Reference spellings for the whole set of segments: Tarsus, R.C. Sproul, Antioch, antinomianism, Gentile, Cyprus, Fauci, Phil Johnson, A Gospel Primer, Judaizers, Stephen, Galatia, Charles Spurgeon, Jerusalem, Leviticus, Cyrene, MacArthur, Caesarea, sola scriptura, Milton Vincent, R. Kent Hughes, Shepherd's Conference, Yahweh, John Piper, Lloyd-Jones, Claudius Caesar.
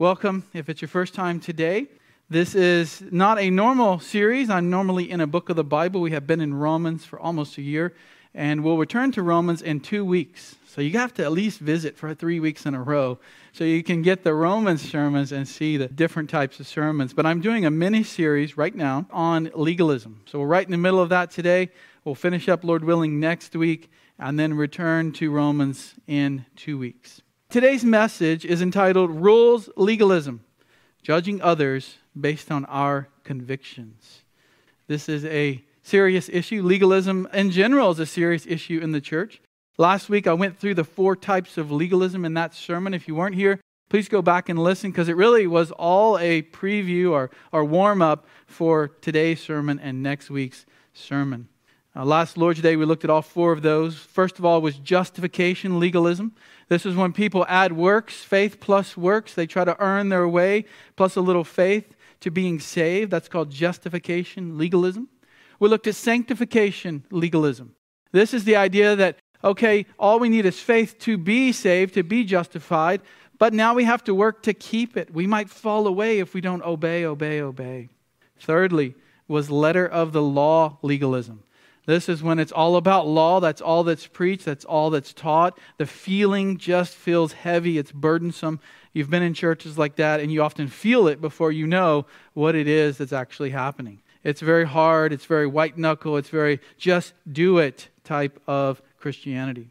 Welcome if it's your first time today. This is not a normal series. I'm normally in a book of the Bible. We have been in Romans for almost a year, and we'll return to Romans in 2 weeks. So you have to at least visit for 3 weeks in a row so you can get the Romans sermons and see the different types of sermons. But I'm doing a mini-series right now on legalism. So we're right in the middle of that today. We'll finish up, Lord willing, next week and then return to Romans in 2 weeks. Today's message is entitled Rules Legalism, Judging Others Based on Our Convictions. This is a serious issue. Legalism in general is a serious issue in the church. Last week I went through the 4 types of legalism in that sermon. If you weren't here, please go back and listen because it really was all a preview or warm-up for today's sermon and next week's sermon. Last Lord's Day, we looked at all 4 of those. First of all was justification legalism. This is when people add works, faith plus works. They try to earn their way, plus a little faith to being saved. That's called justification legalism. We looked at sanctification legalism. This is the idea that, okay, all we need is faith to be saved, to be justified, but now we have to work to keep it. We might fall away if we don't obey. Thirdly was letter of the law legalism. This is when it's all about law. That's all that's preached. That's all that's taught. The feeling just feels heavy. It's burdensome. You've been in churches like that, and you often feel it before you know what it is that's actually happening. It's very hard. It's very white knuckle. It's very just do it type of Christianity.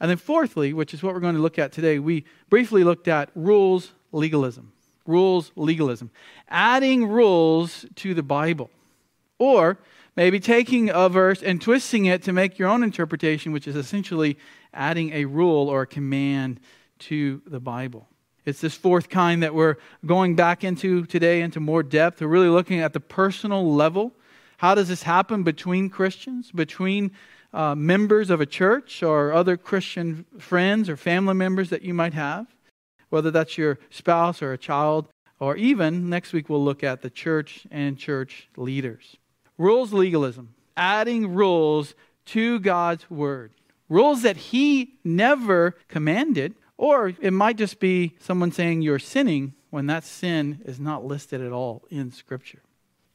And then fourthly, which is what we're going to look at today, we briefly looked at rules legalism. Rules legalism. Adding rules to the Bible. Or maybe taking a verse and twisting it to make your own interpretation, which is essentially adding a rule or a command to the Bible. It's this 4th kind that we're going back into today into more depth. We're really looking at the personal level. How does this happen between Christians, between members of a church or other Christian friends or family members that you might have, whether that's your spouse or a child, or even next week we'll look at the church and church leaders. Rules legalism, adding rules to God's word. Rules that he never commanded, or it might just be someone saying you're sinning when that sin is not listed at all in Scripture.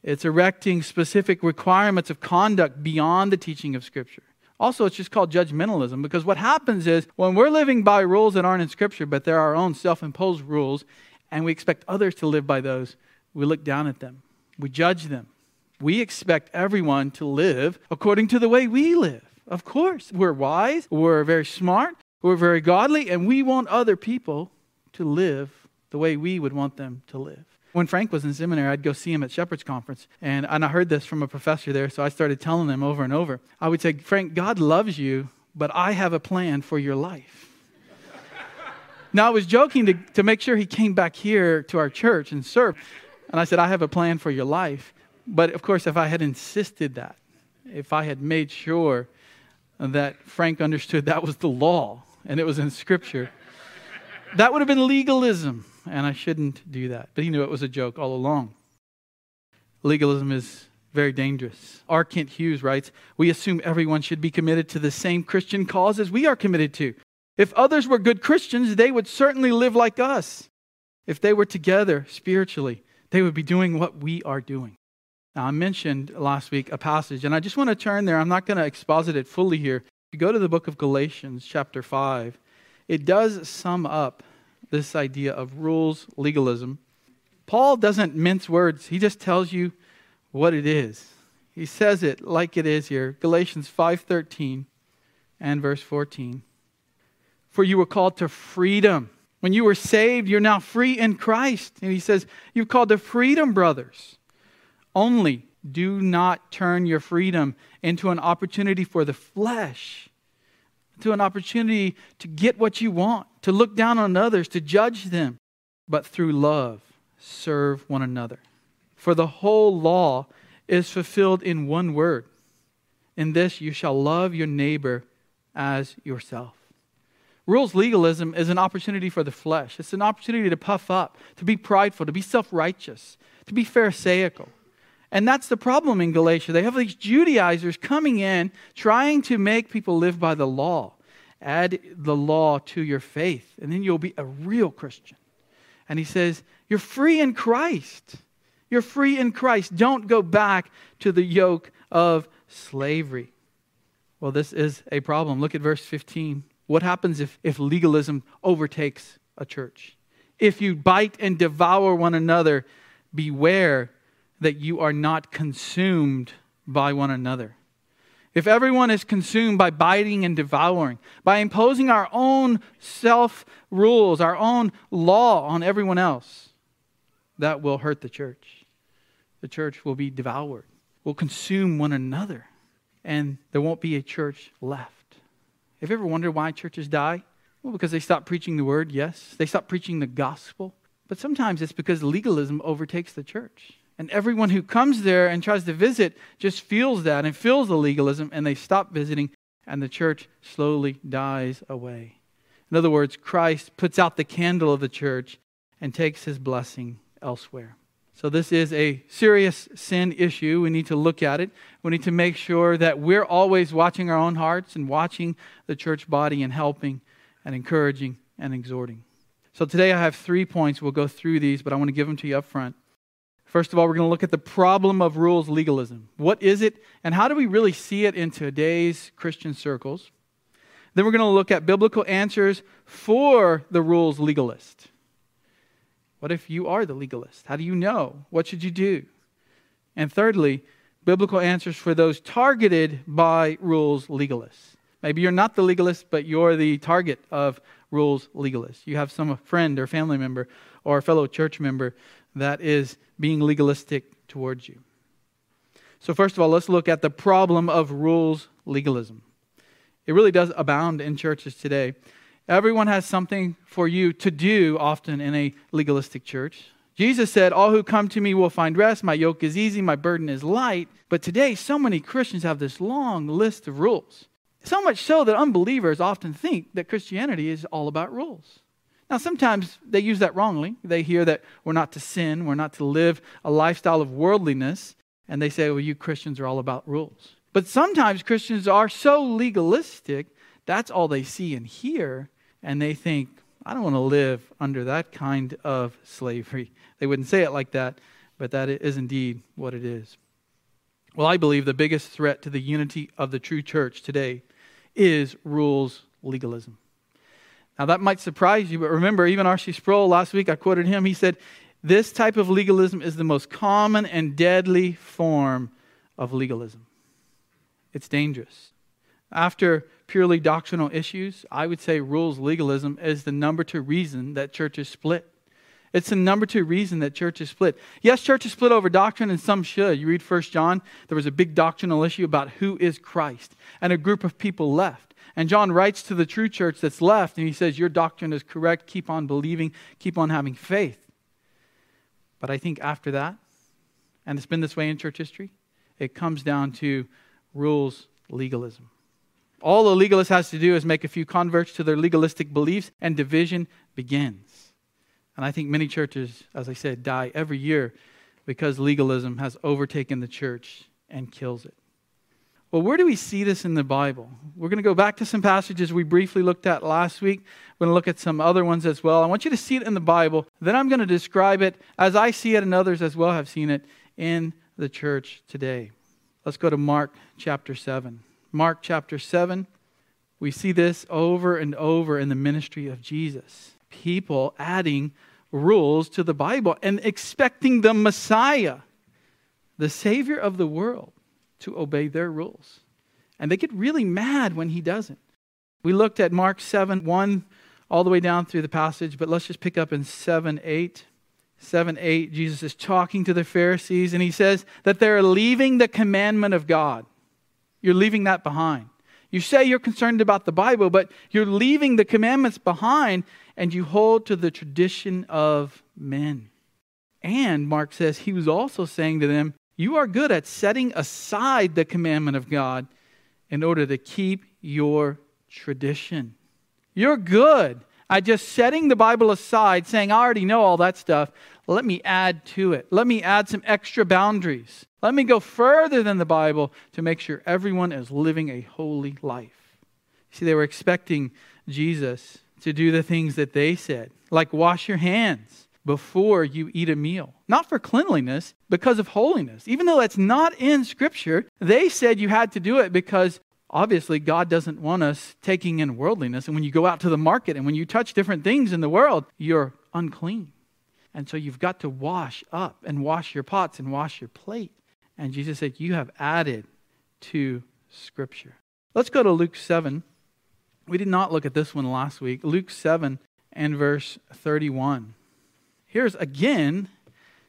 It's erecting specific requirements of conduct beyond the teaching of Scripture. Also, it's just called judgmentalism because what happens is when we're living by rules that aren't in Scripture, but they're our own self-imposed rules, and we expect others to live by those, we look down at them. We judge them. We expect everyone to live according to the way we live. Of course, we're wise, we're very smart, we're very godly, and we want other people to live the way we would want them to live. When Frank was in seminary, I'd go see him at Shepherd's Conference, and I heard this from a professor there, so I started telling him over and over. I would say, Frank, God loves you, but I have a plan for your life. Now, I was joking to make sure he came back here to our church and served, and I said, I have a plan for your life. But, of course, if I had insisted that, if I had made sure that Frank understood that was the law and it was in Scripture, that would have been legalism, and I shouldn't do that. But he knew it was a joke all along. Legalism is very dangerous. R. Kent Hughes writes, "We assume everyone should be committed to the same Christian cause as we are committed to. If others were good Christians, they would certainly live like us. If they were together spiritually, they would be doing what we are doing." Now, I mentioned last week a passage, and I just want to turn there. I'm not going to exposit it fully here. If you go to the book of Galatians chapter 5, it does sum up this idea of rules legalism. Paul doesn't mince words. He just tells you what it is. He says it like it is here. Galatians 5:13 and verse 14. "For you were called to freedom. When you were saved, you're now free in Christ." And he says, "You've called to freedom, brothers. Only do not turn your freedom into an opportunity for the flesh, to an opportunity to get what you want, to look down on others, to judge them, but through love serve one another. For the whole law is fulfilled in one word. In this you shall love your neighbor as yourself." Rules legalism is an opportunity for the flesh. It's an opportunity to puff up, to be prideful, to be self-righteous, to be pharisaical. And that's the problem in Galatia. They have these Judaizers coming in, trying to make people live by the law. Add the law to your faith, and then you'll be a real Christian. And he says, you're free in Christ. You're free in Christ. Don't go back to the yoke of slavery. Well, this is a problem. Look at verse 15. What happens if legalism overtakes a church? If you bite and devour one another, beware that you are not consumed by one another. If everyone is consumed by biting and devouring, by imposing our own self-rules, our own law on everyone else, that will hurt the church. The church will be devoured. We'll consume one another, and there won't be a church left. Have you ever wondered why churches die? Well, because they stop preaching the word, yes. They stop preaching the gospel. But sometimes it's because legalism overtakes the church. And everyone who comes there and tries to visit just feels that and feels the legalism, and they stop visiting, and the church slowly dies away. In other words, Christ puts out the candle of the church and takes his blessing elsewhere. So this is a serious sin issue. We need to look at it. We need to make sure that we're always watching our own hearts and watching the church body and helping and encouraging and exhorting. So today I have 3 points. We'll go through these, but I want to give them to you up front. First of all, we're going to look at the problem of rules legalism. What is it, and how do we really see it in today's Christian circles? Then we're going to look at biblical answers for the rules legalist. What if you are the legalist? How do you know? What should you do? And thirdly, biblical answers for those targeted by rules legalists. Maybe you're not the legalist, but you're the target of rules legalists. You have some friend or family member or fellow church member that is being legalistic towards you. So first of all, let's look at the problem of rules legalism. It really does abound in churches today. Everyone has something for you to do often in a legalistic church. Jesus said, all who come to me will find rest. My yoke is easy. My burden is light. But today, so many Christians have this long list of rules. So much so that unbelievers often think that Christianity is all about rules. Now, sometimes they use that wrongly. They hear that we're not to sin, we're not to live a lifestyle of worldliness, and they say, well, you Christians are all about rules. But sometimes Christians are so legalistic, that's all they see and hear, and they think, I don't want to live under that kind of slavery. They wouldn't say it like that, but that is indeed what it is. Well, I believe the biggest threat to the unity of the true church today is rules legalism. Now, that might surprise you, but remember, even R.C. Sproul, last week I quoted him, he said, this type of legalism is the most common and deadly form of legalism. It's dangerous. After purely doctrinal issues, I would say rules legalism is the number 2 reason that churches split. It's the number 2 reason that churches split. Yes, churches split over doctrine, and some should. You read 1 John, there was a big doctrinal issue about who is Christ, and a group of people left. And John writes to the true church that's left, and he says, your doctrine is correct. Keep on believing. Keep on having faith. But I think after that, and it's been this way in church history, it comes down to rules legalism. All a legalist has to do is make a few converts to their legalistic beliefs, and division begins. And I think many churches, as I said, die every year because legalism has overtaken the church and kills it. Well, where do we see this in the Bible? We're going to go back to some passages we briefly looked at last week. We're going to look at some other ones as well. I want you to see it in the Bible. Then I'm going to describe it as I see it and others as well have seen it in the church today. Let's go to Mark chapter 7. Mark chapter 7, we see this over and over in the ministry of Jesus. People adding rules to the Bible and expecting the Messiah, the Savior of the world, to obey their rules. And they get really mad when he doesn't. We looked at Mark 7:1 all the way down through the passage, but let's just pick up in 7:8. 7:8, Jesus is talking to the Pharisees, and he says that they're leaving the commandment of God. You're leaving that behind. You say you're concerned about the Bible, but you're leaving the commandments behind, and you hold to the tradition of men. And Mark says he was also saying to them, you are good at setting aside the commandment of God in order to keep your tradition. You're good at just setting the Bible aside, saying, I already know all that stuff. Let me add to it. Let me add some extra boundaries. Let me go further than the Bible to make sure everyone is living a holy life. See, they were expecting Jesus to do the things that they said, like wash your hands, before you eat a meal. Not for cleanliness, because of holiness. Even though that's not in Scripture, they said you had to do it because obviously God doesn't want us taking in worldliness. And when you go out to the market and when you touch different things in the world, you're unclean. And so you've got to wash up and wash your pots and wash your plate. And Jesus said, you have added to Scripture. Let's go to Luke 7. We did not look at this one last week. Luke 7 and verse 31. Here's again,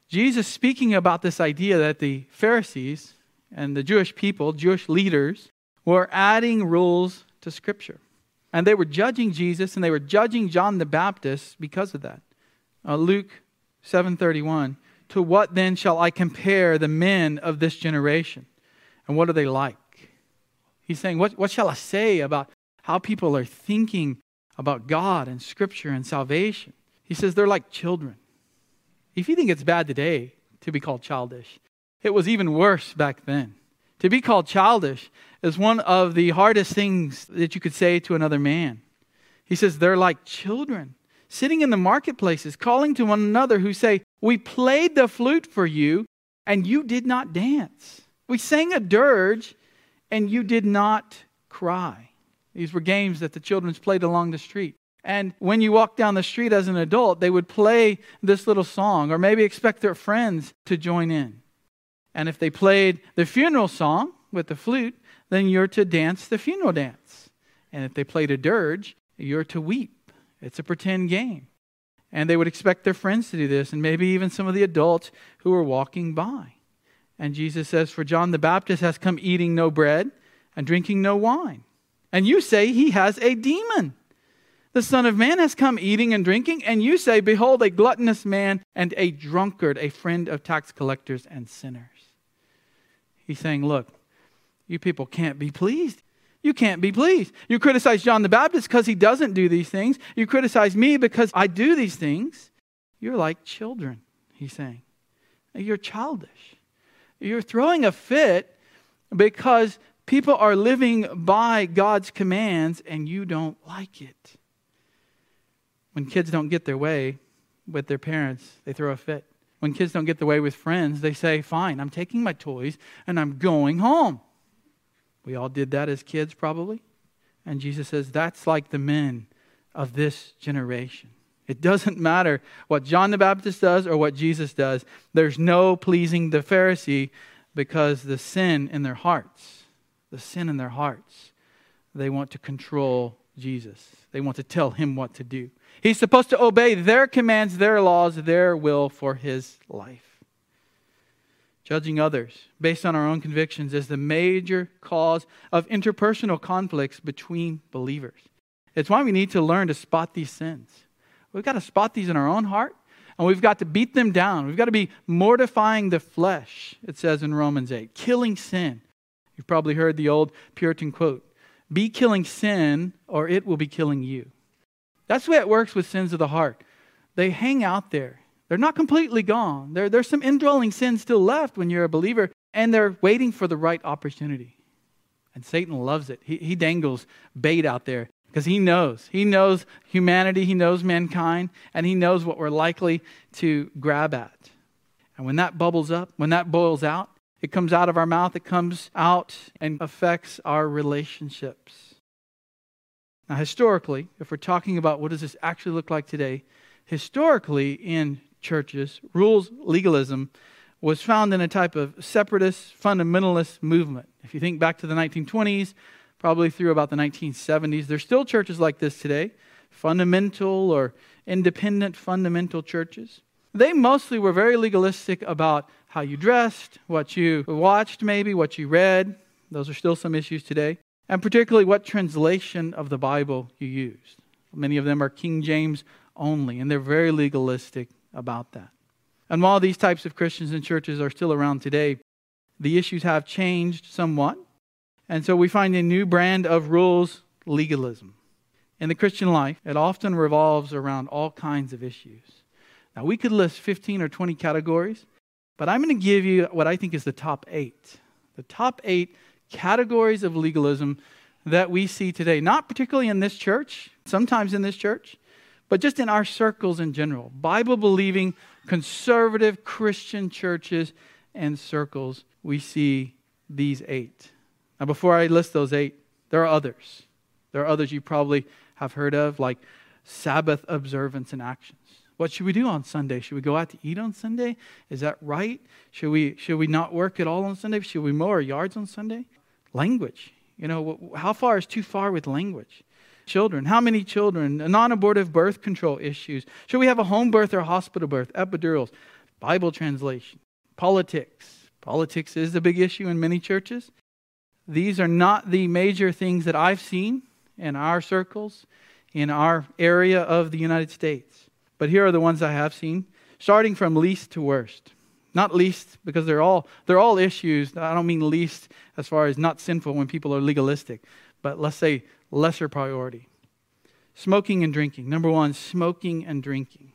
Jesus speaking about this idea that the Pharisees and the Jewish people, Jewish leaders, were adding rules to Scripture. And they were judging Jesus and they were judging John the Baptist because of that. Luke 7:31. To what then shall I compare the men of this generation? And what are they like? He's saying, what shall I say about how people are thinking about God and Scripture and salvation? He says they're like children. If you think it's bad today to be called childish, it was even worse back then. To be called childish is one of the hardest things that you could say to another man. He says they're like children, sitting in the marketplaces, calling to one another, who say, we played the flute for you, and you did not dance. We sang a dirge, and you did not cry. These were games that the children played along the street. And when you walked down the street as an adult, they would play this little song, or maybe expect their friends to join in. And if they played the funeral song with the flute, then you're to dance the funeral dance. And if they played a dirge, you're to weep. It's a pretend game. And they would expect their friends to do this, and maybe even some of the adults who were walking by. And Jesus says, for John the Baptist has come eating no bread and drinking no wine. And you say he has a demon. The Son of Man has come eating and drinking, and you say, behold, a gluttonous man and a drunkard, a friend of tax collectors and sinners. He's saying, look, you people can't be pleased. You can't be pleased. You criticize John the Baptist because he doesn't do these things. You criticize me because I do these things. You're like children, he's saying. You're childish. You're throwing a fit because people are living by God's commands and you don't like it. When kids don't get their way with their parents, they throw a fit. When kids don't get their way with friends, they say, fine, I'm taking my toys and I'm going home. We all did that as kids probably. And Jesus says, that's like the men of this generation. It doesn't matter what John the Baptist does or what Jesus does. There's no pleasing the Pharisee because the sin in their hearts, they want to control Jesus. They want to tell him what to do. He's supposed to obey their commands, their laws, their will for his life. Judging others based on our own convictions is the major cause of interpersonal conflicts between believers. It's why we need to learn to spot these sins. We've got to spot these in our own heart, and we've got to beat them down. We've got to be mortifying the flesh, it says in Romans 8, killing sin. You've probably heard the old Puritan quote, be killing sin or it will be killing you. That's the way it works with sins of the heart. They hang out there. They're not completely gone. There's some indwelling sin still left when you're a believer, and they're waiting for the right opportunity. And Satan loves it. He dangles bait out there because he knows. He knows humanity, he knows mankind, and he knows what we're likely to grab at. And when that bubbles up, when that boils out, it comes out of our mouth, it comes out and affects our relationships. Now, historically, if we're talking about what does this actually look like today, historically in churches, rules legalism was found in a type of separatist, fundamentalist movement. If you think back to the 1920s, probably through about the 1970s, there's still churches like this today, fundamental or independent fundamental churches. They mostly were very legalistic about how you dressed, what you watched maybe, what you read. Those are still some issues today. And particularly what translation of the Bible you used. Many of them are King James only, and they're very legalistic about that. And while these types of Christians and churches are still around today, the issues have changed somewhat. And so we find a new brand of rules legalism. In the Christian life, it often revolves around all kinds of issues. Now, we could list 15 or 20 categories, but I'm going to give you what I think is the top 8. The top 8 categories of legalism that we see today, not particularly in this church, sometimes in this church, But just in our circles in general, Bible-believing, conservative Christian churches and circles, we see these 8. Now, before I list those 8, there are others. There are others you probably have heard of, like Sabbath observance and actions. What should we do on Sunday? Should we go out to eat on Sunday? Is that right? Should we not work at all on Sunday? Should we mow our yards on Sunday? Language. You know, how far is too far with language? Children. How many children? Non-abortive birth control issues. Should we have a home birth or hospital birth? Epidurals. Bible translation. Politics. Politics is the big issue in many churches. These are not the major things that I've seen in our circles, in our area of the United States. But here are the ones I have seen, starting from least to worst. Not least, because they're all issues. I don't mean least as far as not sinful when people are legalistic, but let's say lesser priority. Smoking and drinking. Number 1, smoking and drinking.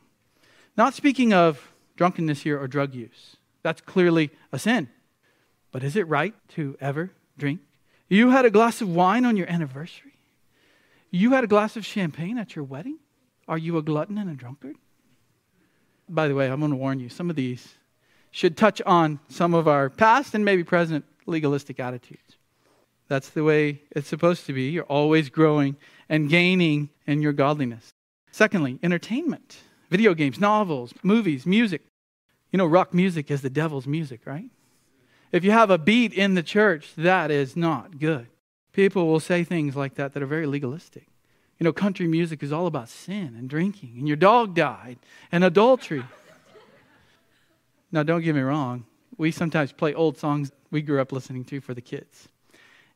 Not speaking of drunkenness here or drug use. That's clearly a sin. But is it right to ever drink? You had a glass of wine on your anniversary. You had a glass of champagne at your wedding? Are you a glutton and a drunkard? By the way, I'm going to warn you, some of these should touch on some of our past and maybe present legalistic attitudes. That's the way it's supposed to be. You're always growing and gaining in your godliness. Secondly, entertainment. Video games, novels, movies, music. You know, rock music is the devil's music, right? If you have a beat in the church, that is not good. People will say things like that are very legalistic. You know, country music is all about sin and drinking, and your dog died, and adultery. Now, don't get me wrong. We sometimes play old songs we grew up listening to for the kids.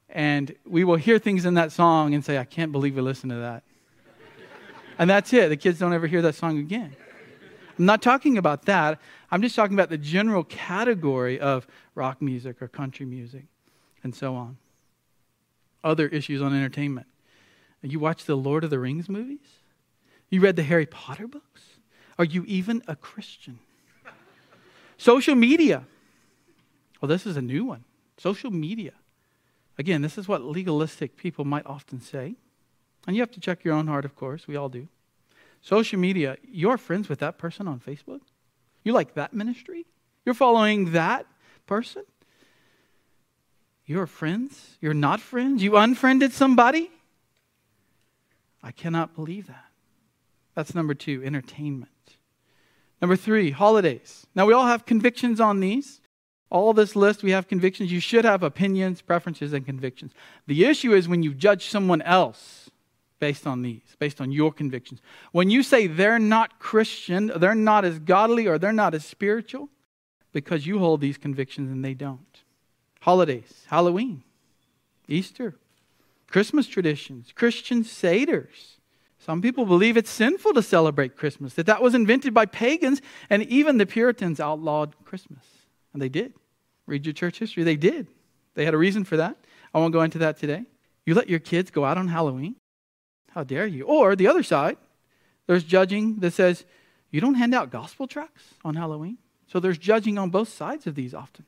And we will hear things in that song and say, I can't believe we listened to that. And that's it. The kids don't ever hear that song again. I'm not talking about that. I'm just talking about the general category of rock music or country music and so on. Other issues on entertainment. You watch the Lord of the Rings movies? You read the Harry Potter books? Are you even a Christian? Social media. Well, this is a new one. Social media. Again, this is what legalistic people might often say. And you have to check your own heart, of course. We all do. Social media. You're friends with that person on Facebook? You like that ministry? You're following that person? You're friends? You're not friends? You unfriended somebody? I cannot believe that. That's number 2, entertainment. Number 3, holidays. Now, we all have convictions on these. All this list, we have convictions. You should have opinions, preferences, and convictions. The issue is when you judge someone else based on these, based on your convictions. When you say they're not Christian, they're not as godly, or they're not as spiritual, because you hold these convictions and they don't. Holidays, Halloween, Easter, Christmas traditions, Christian seders. Some people believe it's sinful to celebrate Christmas, that was invented by pagans, and even the Puritans outlawed Christmas. And they did. Read your church history. They did. They had a reason for that. I won't go into that today. You let your kids go out on Halloween? How dare you? Or the other side, there's judging that says, you don't hand out gospel tracts on Halloween. So there's judging on both sides of these often.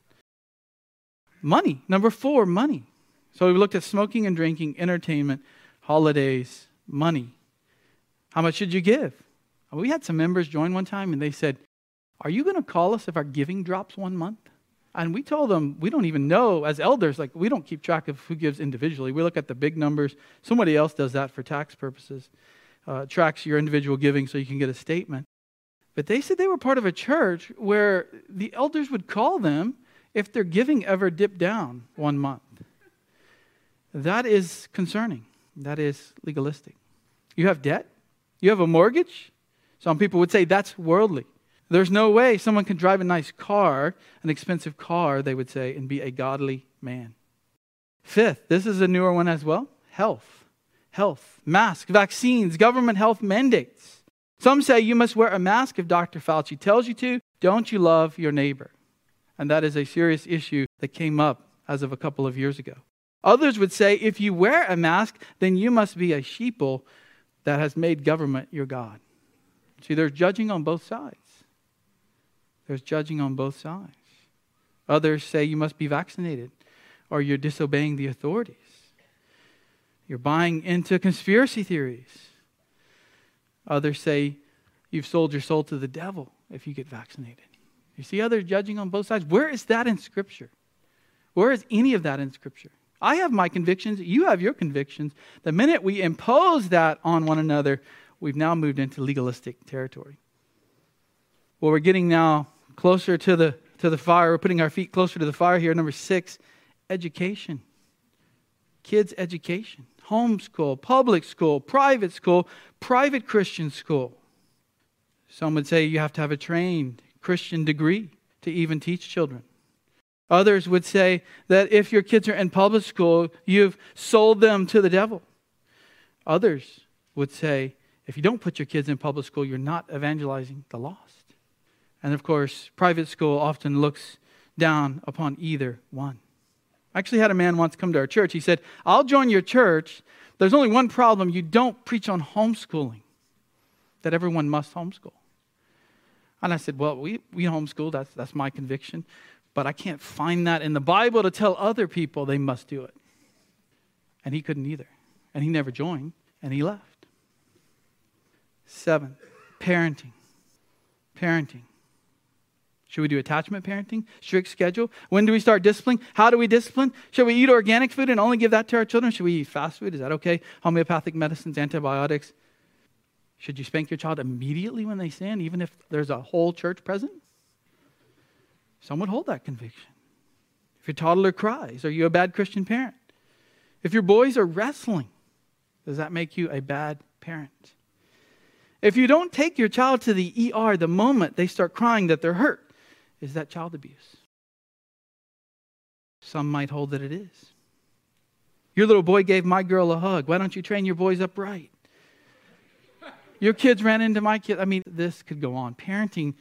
Money. Number 4, money. So we looked at smoking and drinking, entertainment, holidays, money. How much should you give? We had some members join one time and they said, are you going to call us if our giving drops one month? And we told them, we don't even know as elders, like we don't keep track of who gives individually. We look at the big numbers. Somebody else does that for tax purposes, tracks your individual giving so you can get a statement. But they said they were part of a church where the elders would call them if their giving ever dipped down one month. That is concerning. That is legalistic. You have debt. You have a mortgage. Some people would say that's worldly. There's no way someone can drive a nice car, an expensive car, they would say, and be a godly man. 5th, this is a newer one as well, health. Health, masks, vaccines, government health mandates. Some say you must wear a mask if Dr. Fauci tells you to. Don't you love your neighbor? And that is a serious issue that came up as of a couple of years ago. Others would say, if you wear a mask, then you must be a sheeple that has made government your God. See, there's judging on both sides. There's judging on both sides. Others say you must be vaccinated or you're disobeying the authorities. You're buying into conspiracy theories. Others say, you've sold your soul to the devil if you get vaccinated. You see others judging on both sides. Where is that in Scripture? Where is any of that in Scripture? I have my convictions. You have your convictions. The minute we impose that on one another, we've now moved into legalistic territory. Well, we're getting now closer to the fire. We're putting our feet closer to the fire here. Number 6, education. Kids' education. Homeschool, public school, private Christian school. Some would say you have to have a trained Christian degree to even teach children. Others would say that if your kids are in public school, you've sold them to the devil. Others would say, if you don't put your kids in public school, you're not evangelizing the lost. And of course, private school often looks down upon either one. I actually had a man once come to our church. He said, I'll join your church. There's only one problem. You don't preach on homeschooling, that everyone must homeschool. And I said, well, we homeschool. That's my conviction. But I can't find that in the Bible to tell other people they must do it. And he couldn't either. And he never joined. And he left. 7, parenting. Parenting. Should we do attachment parenting? Strict schedule? When do we start disciplining? How do we discipline? Should we eat organic food and only give that to our children? Should we eat fast food? Is that okay? Homeopathic medicines, antibiotics. Should you spank your child immediately when they sin, even if there's a whole church present? Some would hold that conviction. If your toddler cries, are you a bad Christian parent? If your boys are wrestling, does that make you a bad parent? If you don't take your child to the ER the moment they start crying that they're hurt, is that child abuse? Some might hold that it is. Your little boy gave my girl a hug. Why don't you train your boys upright? Your kids ran into my kids. I mean, this could go on. Parenting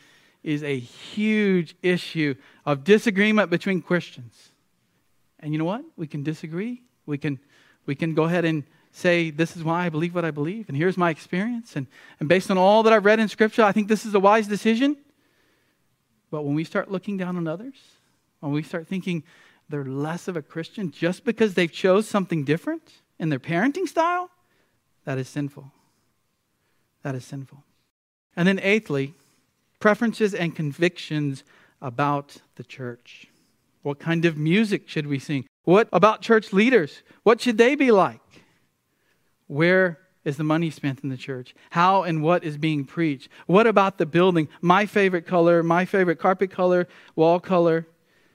is a huge issue of disagreement between Christians. And you know what? We can disagree. We can go ahead and say, this is why I believe what I believe, and here's my experience. And based on all that I've read in Scripture, I think this is a wise decision. But when we start looking down on others, when we start thinking they're less of a Christian just because they've chose something different in their parenting style, that is sinful. That is sinful. And then eighthly, preferences and convictions about the church. What kind of music should we sing? What about church leaders? What should they be like? Where is the money spent in the church? How and what is being preached? What about the building? My favorite color, my favorite carpet color, wall color.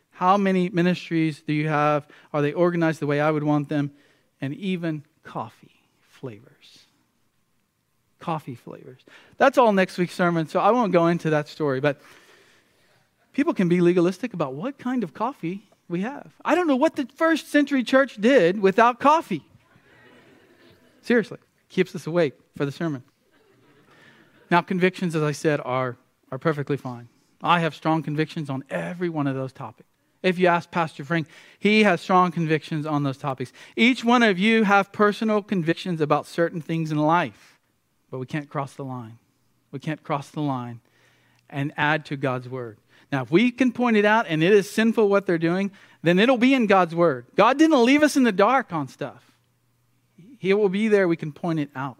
How many ministries do you have? Are they organized the way I would want them? And even coffee flavors. Coffee flavors. That's all next week's sermon, so I won't go into that story. But people can be legalistic about what kind of coffee we have. I don't know what the first century church did without coffee. Seriously. Keeps us awake for the sermon. Now, convictions, as I said, are perfectly fine. I have strong convictions on every one of those topics. If you ask Pastor Frank, he has strong convictions on those topics. Each one of you have personal convictions about certain things in life, but we can't cross the line. We can't cross the line and add to God's Word. Now, if we can point it out and it is sinful what they're doing, then it'll be in God's Word. God didn't leave us in the dark on stuff. It will be there. We can point it out.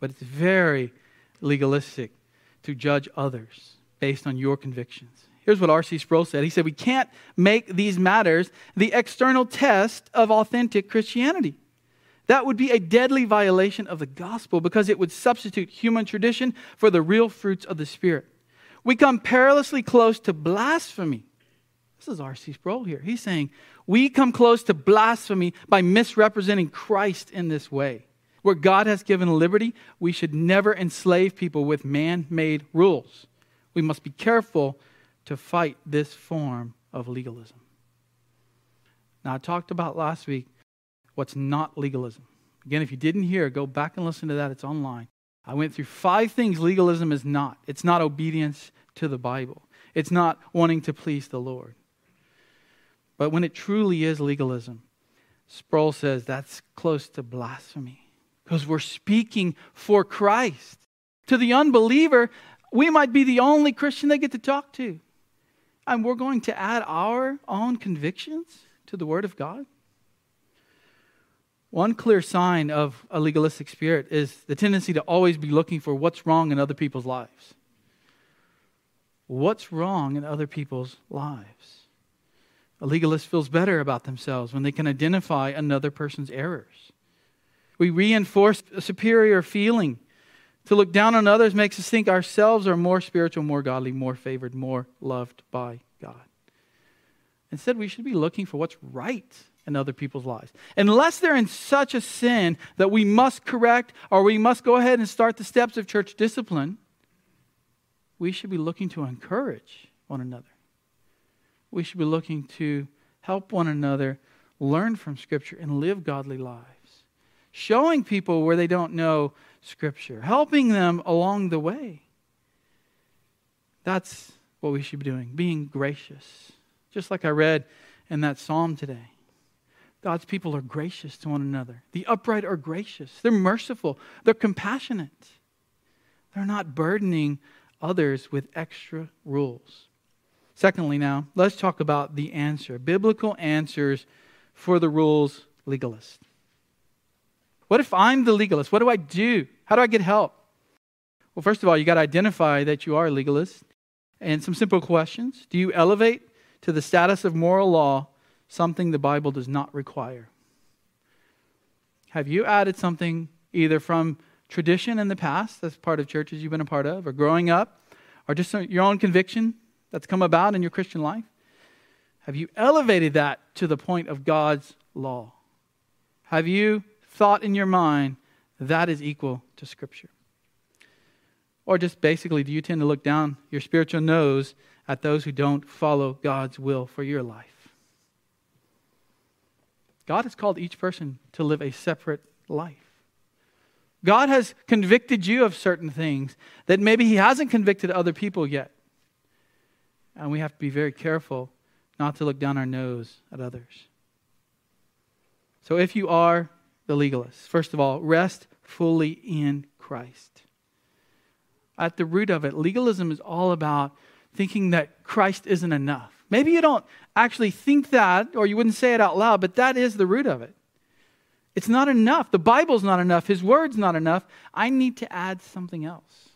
But it's very legalistic to judge others based on your convictions. Here's what R.C. Sproul said. He said, we can't make these matters the external test of authentic Christianity. That would be a deadly violation of the gospel because it would substitute human tradition for the real fruits of the Spirit. We come perilously close to blasphemy. This is R.C. Sproul here. He's saying, we come close to blasphemy by misrepresenting Christ in this way. Where God has given liberty, we should never enslave people with man-made rules. We must be careful to fight this form of legalism. Now, I talked about last week what's not legalism. Again, if you didn't hear, go back and listen to that. It's online. I went through 5 things legalism is not. It's not obedience to the Bible. It's not wanting to please the Lord. But when it truly is legalism, Sproul says that's close to blasphemy because we're speaking for Christ. To the unbeliever, we might be the only Christian they get to talk to. And we're going to add our own convictions to the Word of God. One clear sign of a legalistic spirit is the tendency to always be looking for what's wrong in other people's lives. What's wrong in other people's lives? A legalist feels better about themselves when they can identify another person's errors. We reinforce a superior feeling. To look down on others makes us think ourselves are more spiritual, more godly, more favored, more loved by God. Instead, we should be looking for what's right in other people's lives. Unless they're in such a sin that we must correct or we must go ahead and start the steps of church discipline, we should be looking to encourage one another. We should be looking to help one another learn from Scripture and live godly lives. Showing people where they don't know Scripture. Helping them along the way. That's what we should be doing. Being gracious. Just like I read in that psalm today. God's people are gracious to one another. The upright are gracious. They're merciful. They're compassionate. They're not burdening others with extra rules. Secondly now, let's talk about the answer. Biblical answers for the rules legalist. What if I'm the legalist? What do I do? How do I get help? Well, first of all, you got to identify that you are a legalist. And some simple questions. Do you elevate to the status of moral law something the Bible does not require? Have you added something either from tradition in the past, that's part of churches you've been a part of, or growing up, or just your own conviction that's come about in your Christian life? Have you elevated that to the point of God's law? Have you thought in your mind that is equal to Scripture? Or just basically, do you tend to look down your spiritual nose at those who don't follow God's will for your life? God has called each person to live a separate life. God has convicted you of certain things that maybe He hasn't convicted other people yet. And we have to be very careful not to look down our nose at others. So if you are the legalist, first of all, rest fully in Christ. At the root of it, legalism is all about thinking that Christ isn't enough. Maybe you don't actually think that, or you wouldn't say it out loud, but that is the root of it. It's not enough. The Bible's not enough. His word's not enough. I need to add something else.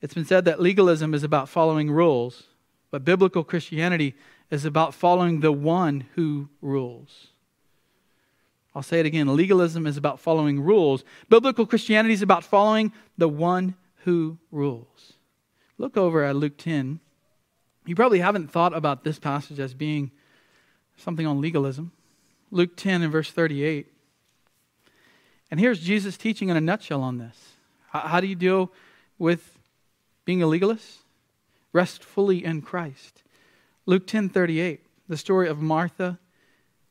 It's been said that legalism is about following rules, but biblical Christianity is about following the one who rules. I'll say it again. Legalism is about following rules. Biblical Christianity is about following the one who rules. Look over at Luke 10. You probably haven't thought about this passage as being something on legalism. Luke 10 and verse 38. And here's Jesus teaching in a nutshell on this. How do you deal with being a legalist? Rest fully in Christ. Luke 10:38, the story of Martha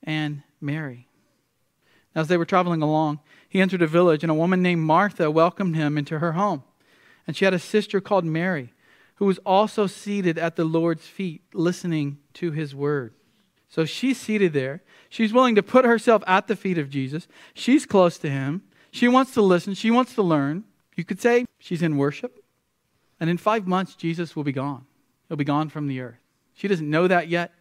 and Mary. As they were traveling along, He entered a village, and a woman named Martha welcomed Him into her home. And she had a sister called Mary, who was also seated at the Lord's feet, listening to His word. So she's seated there. She's willing to put herself at the feet of Jesus. She's close to Him. She wants to listen. She wants to learn. You could say she's in worship. And in 5 months, Jesus will be gone. He'll be gone from the earth. She doesn't know that yet,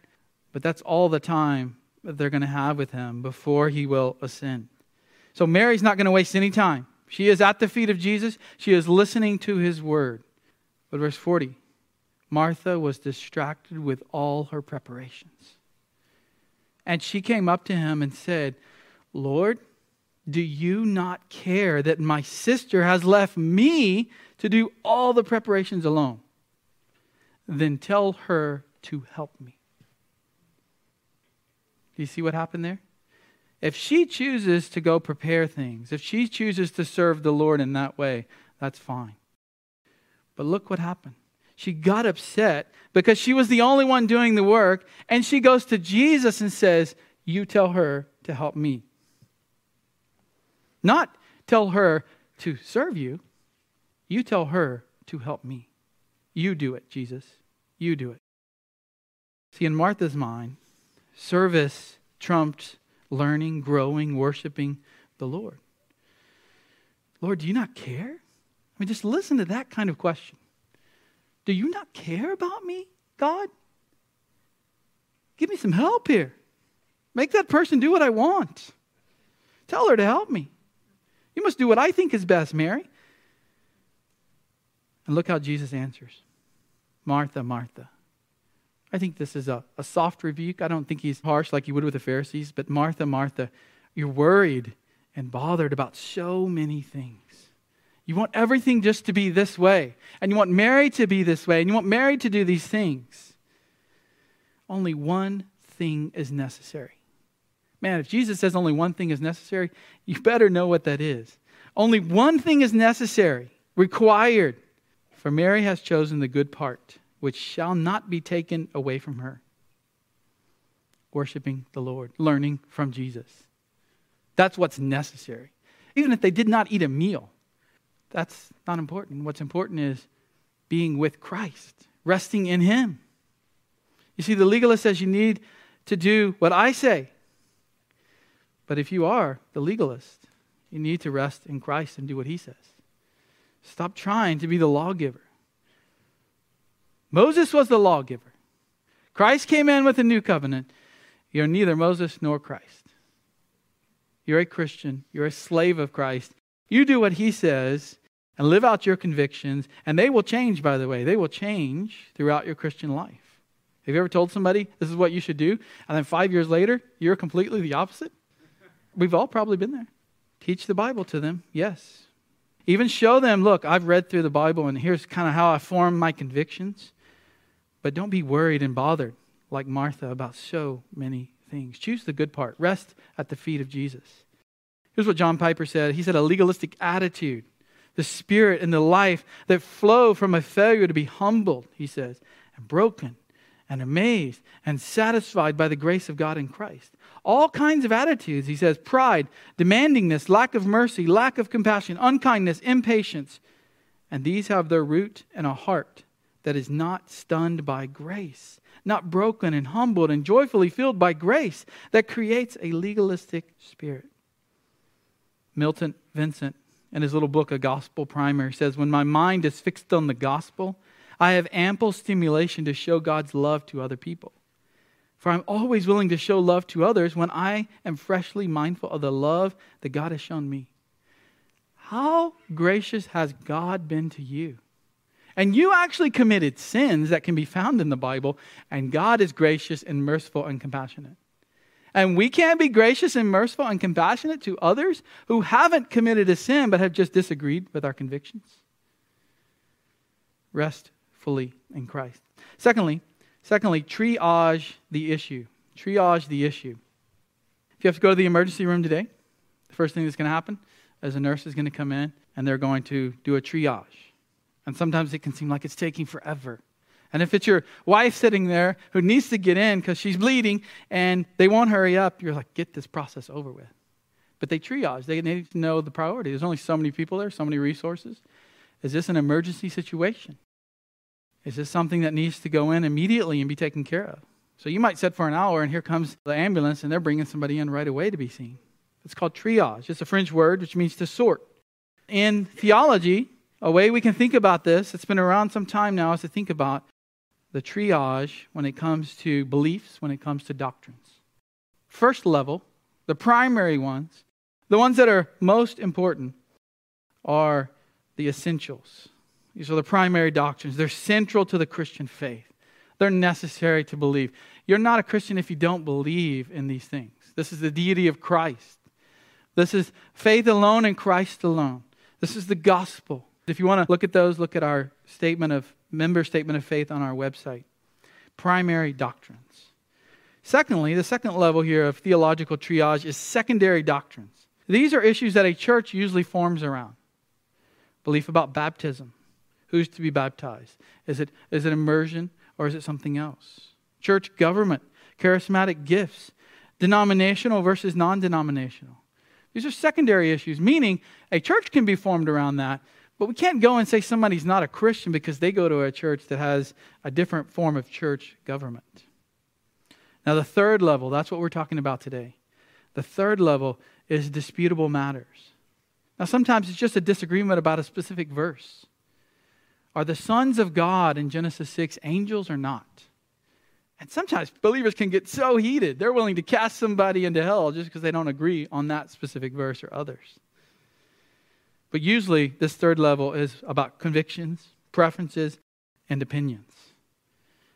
but that's all the time that they're going to have with Him before He will ascend. So Mary's not going to waste any time. She is at the feet of Jesus. She is listening to His word. But verse 40, Martha was distracted with all her preparations. And she came up to Him and said, "Lord, do you not care that my sister has left me to do all the preparations alone? Then tell her to help me." Do you see what happened there? If she chooses to go prepare things, if she chooses to serve the Lord in that way, that's fine. But look what happened. She got upset because she was the only one doing the work, and she goes to Jesus and says, "You tell her to help me." Not tell her to serve you. You tell her to help me. You do it, Jesus. You do it. See, in Martha's mind, service trumped learning, growing, worshiping the Lord. "Lord, do you not care?" I mean, just listen to that kind of question. Do you not care about me, God? Give me some help here. Make that person do what I want. Tell her to help me. You must do what I think is best, Mary. And look how Jesus answers. Martha, Martha. I think this is a soft rebuke. I don't think he's harsh like you would with the Pharisees. But Martha, Martha, you're worried and bothered about so many things. You want everything just to be this way. And you want Mary to be this way. And you want Mary to do these things. Only one thing is necessary. Man, if Jesus says only one thing is necessary, you better know what that is. Only one thing is necessary, required. For Mary has chosen the good part, which shall not be taken away from her. Worshiping the Lord, learning from Jesus. That's what's necessary. Even if they did not eat a meal, that's not important. What's important is being with Christ, resting in Him. You see, the legalist says you need to do what I say. But if you are the legalist, you need to rest in Christ and do what He says. Stop trying to be the lawgiver. Moses was the lawgiver. Christ came in with a new covenant. You're neither Moses nor Christ. You're a Christian. You're a slave of Christ. You do what He says and live out your convictions. And they will change, by the way. They will change throughout your Christian life. Have you ever told somebody, this is what you should do, and then 5 years later, you're completely the opposite? We've all probably been there. Teach the Bible to them, yes. Even show them, look, I've read through the Bible and here's kind of how I form my convictions. But don't be worried and bothered like Martha about so many things. Choose the good part. Rest at the feet of Jesus. Here's what John Piper said. He said, a legalistic attitude, the spirit and the life that flow from a failure to be humbled, he says, and broken and amazed and satisfied by the grace of God in Christ. All kinds of attitudes, he says, pride, demandingness, lack of mercy, lack of compassion, unkindness, impatience. And these have their root in a heart that is not stunned by grace, not broken and humbled and joyfully filled by grace, that creates a legalistic spirit. Milton Vincent, in his little book, A Gospel Primer, says, when my mind is fixed on the gospel, I have ample stimulation to show God's love to other people. For I'm always willing to show love to others when I am freshly mindful of the love that God has shown me. How gracious has God been to you? And you actually committed sins that can be found in the Bible, and God is gracious and merciful and compassionate. And we can't be gracious and merciful and compassionate to others who haven't committed a sin but have just disagreed with our convictions. Rest fully in Christ. Secondly, triage the issue. Triage the issue. If you have to go to the emergency room today, the first thing that's going to happen is a nurse is going to come in and they're going to do a triage. And sometimes it can seem like it's taking forever. And if it's your wife sitting there who needs to get in because she's bleeding and they won't hurry up, you're like, get this process over with. But they triage. They need to know the priority. There's only so many people there, so many resources. Is this an emergency situation? Is this something that needs to go in immediately and be taken care of? So you might sit for an hour and here comes the ambulance and they're bringing somebody in right away to be seen. It's called triage. It's a French word which means to sort. In theology, a way we can think about this, it's been around some time now, is to think about the triage when it comes to beliefs, when it comes to doctrines. First level, the primary ones, the ones that are most important are the essentials. These are the primary doctrines. They're central to the Christian faith. They're necessary to believe. You're not a Christian if you don't believe in these things. This is the deity of Christ. This is faith alone in Christ alone. This is the gospel. If you want to look at those, look at our member statement of faith on our website. Primary doctrines. Secondly, the second level here of theological triage is secondary doctrines. These are issues that a church usually forms around. Belief about baptism. Who's to be baptized? Is it immersion or is it something else? Church government, charismatic gifts, denominational versus non-denominational. These are secondary issues, meaning a church can be formed around that, but we can't go and say somebody's not a Christian because they go to a church that has a different form of church government. Now the third level, that's what we're talking about today. The third level is disputable matters. Now sometimes it's just a disagreement about a specific verse. Are the sons of God in Genesis 6 angels or not? And sometimes believers can get so heated, they're willing to cast somebody into hell just because they don't agree on that specific verse or others. But usually this third level is about convictions, preferences, and opinions.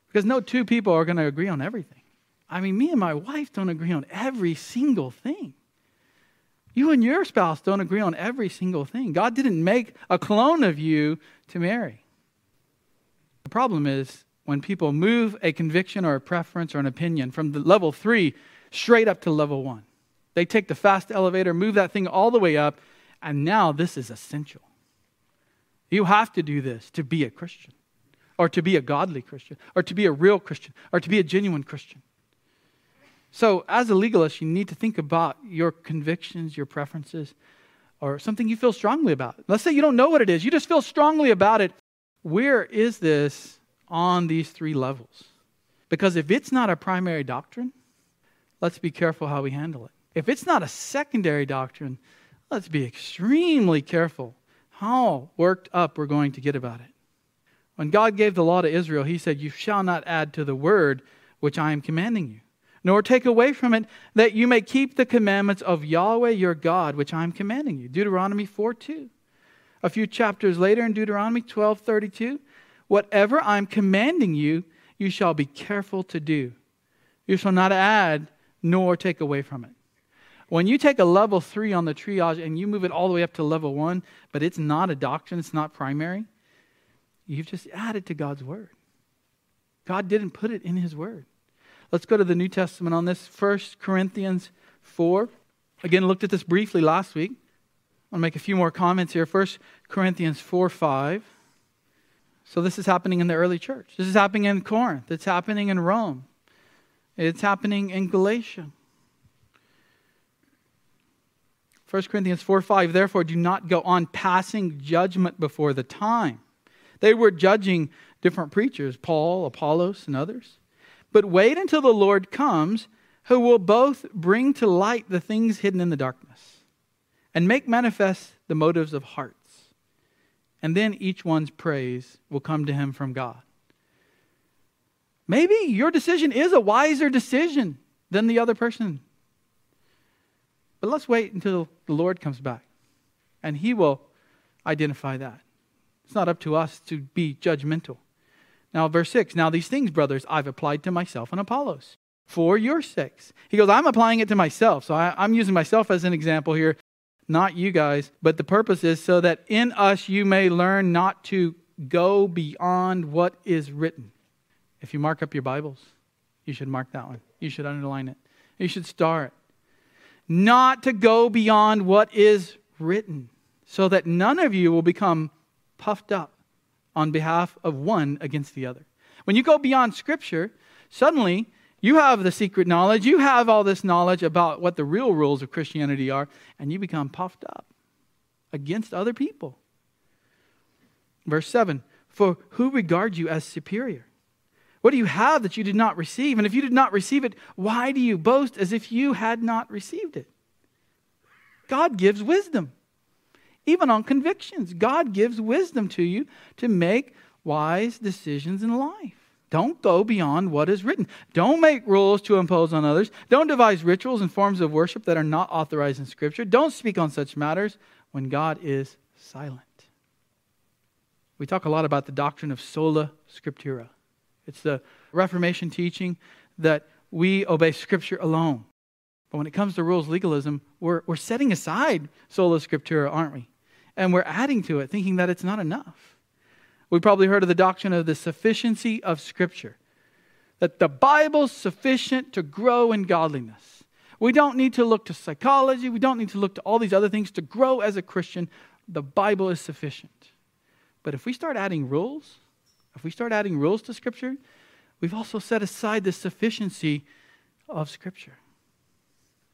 Because no two people are going to agree on everything. I mean, me and my wife don't agree on every single thing. You and your spouse don't agree on every single thing. God didn't make a clone of you to marry. The problem is when people move a conviction or a preference or an opinion from the level 3 straight up to level 1. They take the fast elevator, move that thing all the way up, and now this is essential. You have to do this to be a Christian, or to be a godly Christian, or to be a real Christian, or to be a genuine Christian. So as a legalist, you need to think about your convictions, your preferences, or something you feel strongly about. Let's say you don't know what it is. You just feel strongly about it. Where is this on these 3 levels? Because if it's not a primary doctrine, let's be careful how we handle it. If it's not a secondary doctrine, let's be extremely careful how worked up we're going to get about it. When God gave the law to Israel, he said, "You shall not add to the word which I am commanding you, nor take away from it, that you may keep the commandments of Yahweh your God, which I am commanding you." Deuteronomy 4:2. A few chapters later in Deuteronomy 12:32, "Whatever I am commanding you, you shall be careful to do. You shall not add nor take away from it." When you take a level 3 on the triage and you move it all the way up to level 1, but it's not a doctrine, it's not primary, you've just added to God's word. God didn't put it in his word. Let's go to the New Testament on this. 1 Corinthians 4. Again, looked at this briefly last week. I'll make a few more comments here. 1 Corinthians 4:5. So this is happening in the early church. This is happening in Corinth. It's happening in Rome. It's happening in Galatia. 1 Corinthians 4:5. "Therefore do not go on passing judgment before the time." They were judging different preachers, Paul, Apollos, and others. "But wait until the Lord comes, who will both bring to light the things hidden in the darkness and make manifest the motives of hearts. And then each one's praise will come to him from God." Maybe your decision is a wiser decision than the other person. But let's wait until the Lord comes back, and he will identify that. It's not up to us to be judgmental. Now, verse 6, "Now these things, brothers, I've applied to myself and Apollos for your sakes." He goes, I'm applying it to myself. So I'm using myself as an example here, not you guys. "But the purpose is so that in us you may learn not to go beyond what is written." If you mark up your Bibles, you should mark that one. You should underline it. You should star it. "Not to go beyond what is written, so that none of you will become puffed up on behalf of one against the other." When you go beyond Scripture, suddenly you have the secret knowledge. You have all this knowledge about what the real rules of Christianity are, and you become puffed up against other people. Verse 7, "For who regards you as superior? What do you have that you did not receive? And if you did not receive it, why do you boast as if you had not received it?" God gives wisdom. Even on convictions, God gives wisdom to you to make wise decisions in life. Don't go beyond what is written. Don't make rules to impose on others. Don't devise rituals and forms of worship that are not authorized in Scripture. Don't speak on such matters when God is silent. We talk a lot about the doctrine of sola scriptura. It's the Reformation teaching that we obey Scripture alone. But when it comes to rules legalism, we're setting aside sola scriptura, aren't we? And we're adding to it, thinking that it's not enough. We probably heard of the doctrine of the sufficiency of Scripture, that the Bible's sufficient to grow in godliness. We don't need to look to psychology. We don't need to look to all these other things to grow as a Christian. The Bible is sufficient. But if we start adding rules, to Scripture, we've also set aside the sufficiency of Scripture.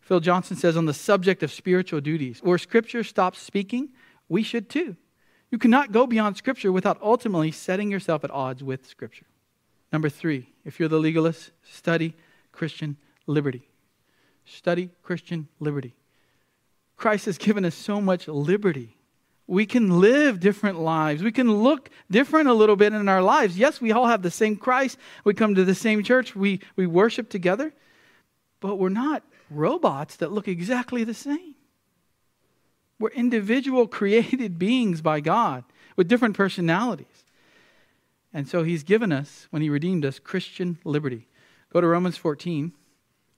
Phil Johnson says on the subject of spiritual duties, where Scripture stops speaking, we should too. You cannot go beyond Scripture without ultimately setting yourself at odds with Scripture. Number 3, if you're the legalist, study Christian liberty. Study Christian liberty. Christ has given us so much liberty. we can live different lives. We can look different a little bit in our lives. Yes, we all have the same Christ. We come to the same church. We worship together. But we're not robots that look exactly the same. We're individual created beings by God with different personalities. And so he's given us, when he redeemed us, Christian liberty. Go to Romans 14.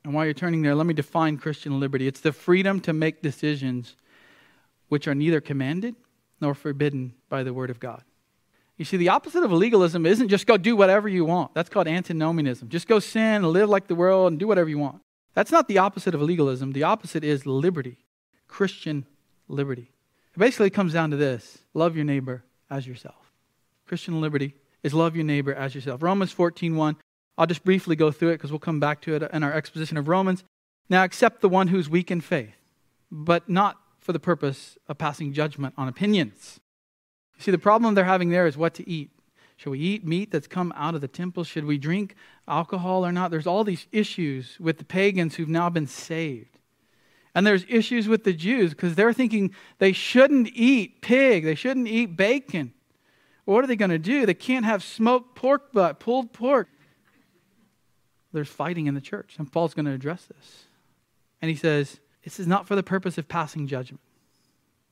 And while you're turning there, let me define Christian liberty. It's the freedom to make decisions which are neither commanded nor forbidden by the word of God. You see, the opposite of legalism isn't just go do whatever you want. That's called antinomianism. Just go sin, live like the world, and do whatever you want. That's not the opposite of legalism. The opposite is liberty, Christian liberty. It basically comes down to this: love your neighbor as yourself. Christian liberty is love your neighbor as yourself. Romans 14:1. I'll just briefly go through it because we'll come back to it in our exposition of Romans. Now accept the one who's weak in faith, but not for the purpose of passing judgment on opinions. You see, the problem they're having there is what to eat. Should we eat meat that's come out of the temple? Should we drink alcohol or not? There's all these issues with the pagans who've now been saved. And there's issues with the Jews because they're thinking they shouldn't eat pig. They shouldn't eat bacon. What are they going to do? They can't have smoked pork butt, pulled pork. There's fighting in the church. And Paul's going to address this. And he says, this is not for the purpose of passing judgment.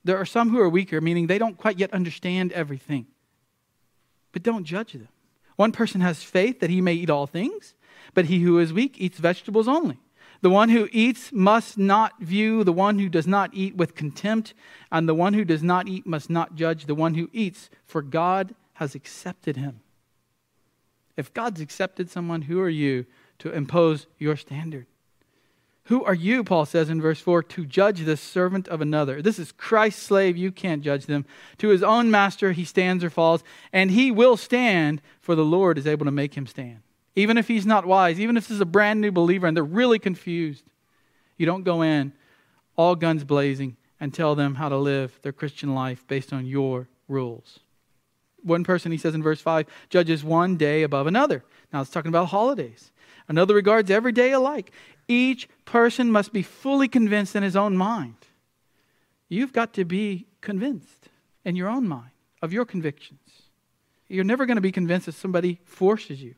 There are some who are weaker, meaning they don't quite yet understand everything. But don't judge them. One person has faith that he may eat all things, but he who is weak eats vegetables only. The one who eats must not view the one who does not eat with contempt, and the one who does not eat must not judge the one who eats, for God has accepted him. If God's accepted someone, who are you to impose your standard? Who are you, Paul says in verse 4, to judge the servant of another? This is Christ's slave. You can't judge them. To his own master he stands or falls, and he will stand, for the Lord is able to make him stand. Even if he's not wise, even if this is a brand new believer and they're really confused, you don't go in all guns blazing and tell them how to live their Christian life based on your rules. One person, he says in verse 5, judges one day above another. Now it's talking about holidays. Another regards every day alike. Each person must be fully convinced in his own mind. You've got to be convinced in your own mind of your convictions. You're never going to be convinced if somebody forces you.